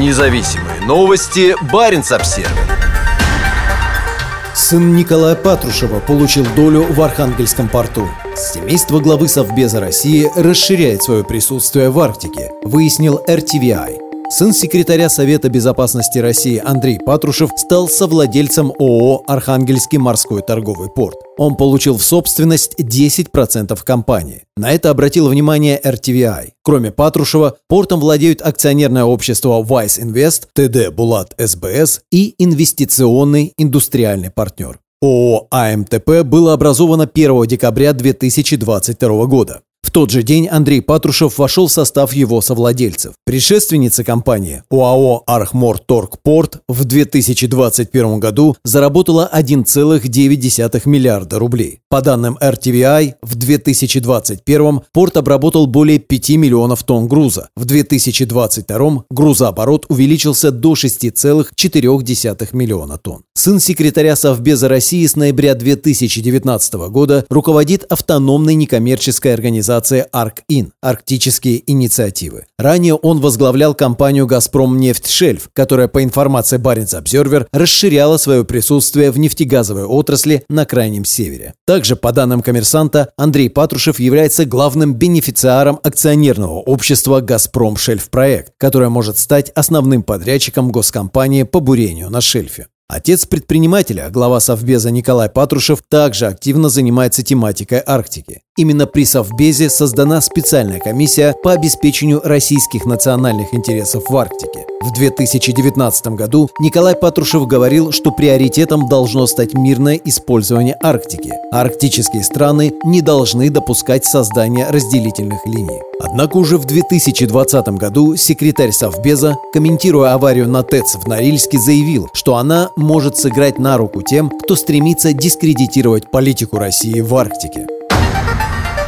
Независимые новости. Barents Observer. Сын Николая Патрушева получил долю в Архангельском порту. Семейство главы Совбеза России расширяет свое присутствие в Арктике, выяснил RTVI. Сын секретаря Совета безопасности России Андрей Патрушев стал совладельцем ООО «Архангельский морской торговый порт». Он получил в собственность 10% компании. На это обратил внимание RTVI. Кроме Патрушева, портом владеют акционерное общество «Вайс Инвест», ТД «Булат СБС» и инвестиционный индустриальный партнер. ООО «АМТП» было образовано 1 декабря 2022 года. В тот же день Андрей Патрушев вошел в состав его совладельцев. Предшественница компании ОАО «Архморторгпорт» в 2021 году заработала 1,9 миллиарда рублей. По данным RTVI, в 2021 порт обработал более 5 миллионов тонн груза. В 2022 грузооборот увеличился до 6,4 миллиона тонн. Сын секретаря Совбеза России с ноября 2019 года руководит автономной некоммерческой организацией «Арк-Ин» – «Арктические инициативы». Ранее он возглавлял компанию «Газпромнефтьшельф», которая, по информации Barents Observer, расширяла свое присутствие в нефтегазовой отрасли на Крайнем Севере. Также, по данным «Коммерсанта», Андрей Патрушев является главным бенефициаром акционерного общества «Газпромшельфпроект», которое может стать основным подрядчиком госкомпании по бурению на шельфе. Отец предпринимателя, глава Совбеза Николай Патрушев, также активно занимается тематикой Арктики. Именно при Совбезе создана специальная комиссия по обеспечению российских национальных интересов в Арктике. В 2019 году Николай Патрушев говорил, что приоритетом должно стать мирное использование Арктики. Арктические страны не должны допускать создания разделительных линий. Однако уже в 2020 году секретарь Совбеза, комментируя аварию на ТЭЦ в Норильске, заявил, что она может сыграть на руку тем, кто стремится дискредитировать политику России в Арктике.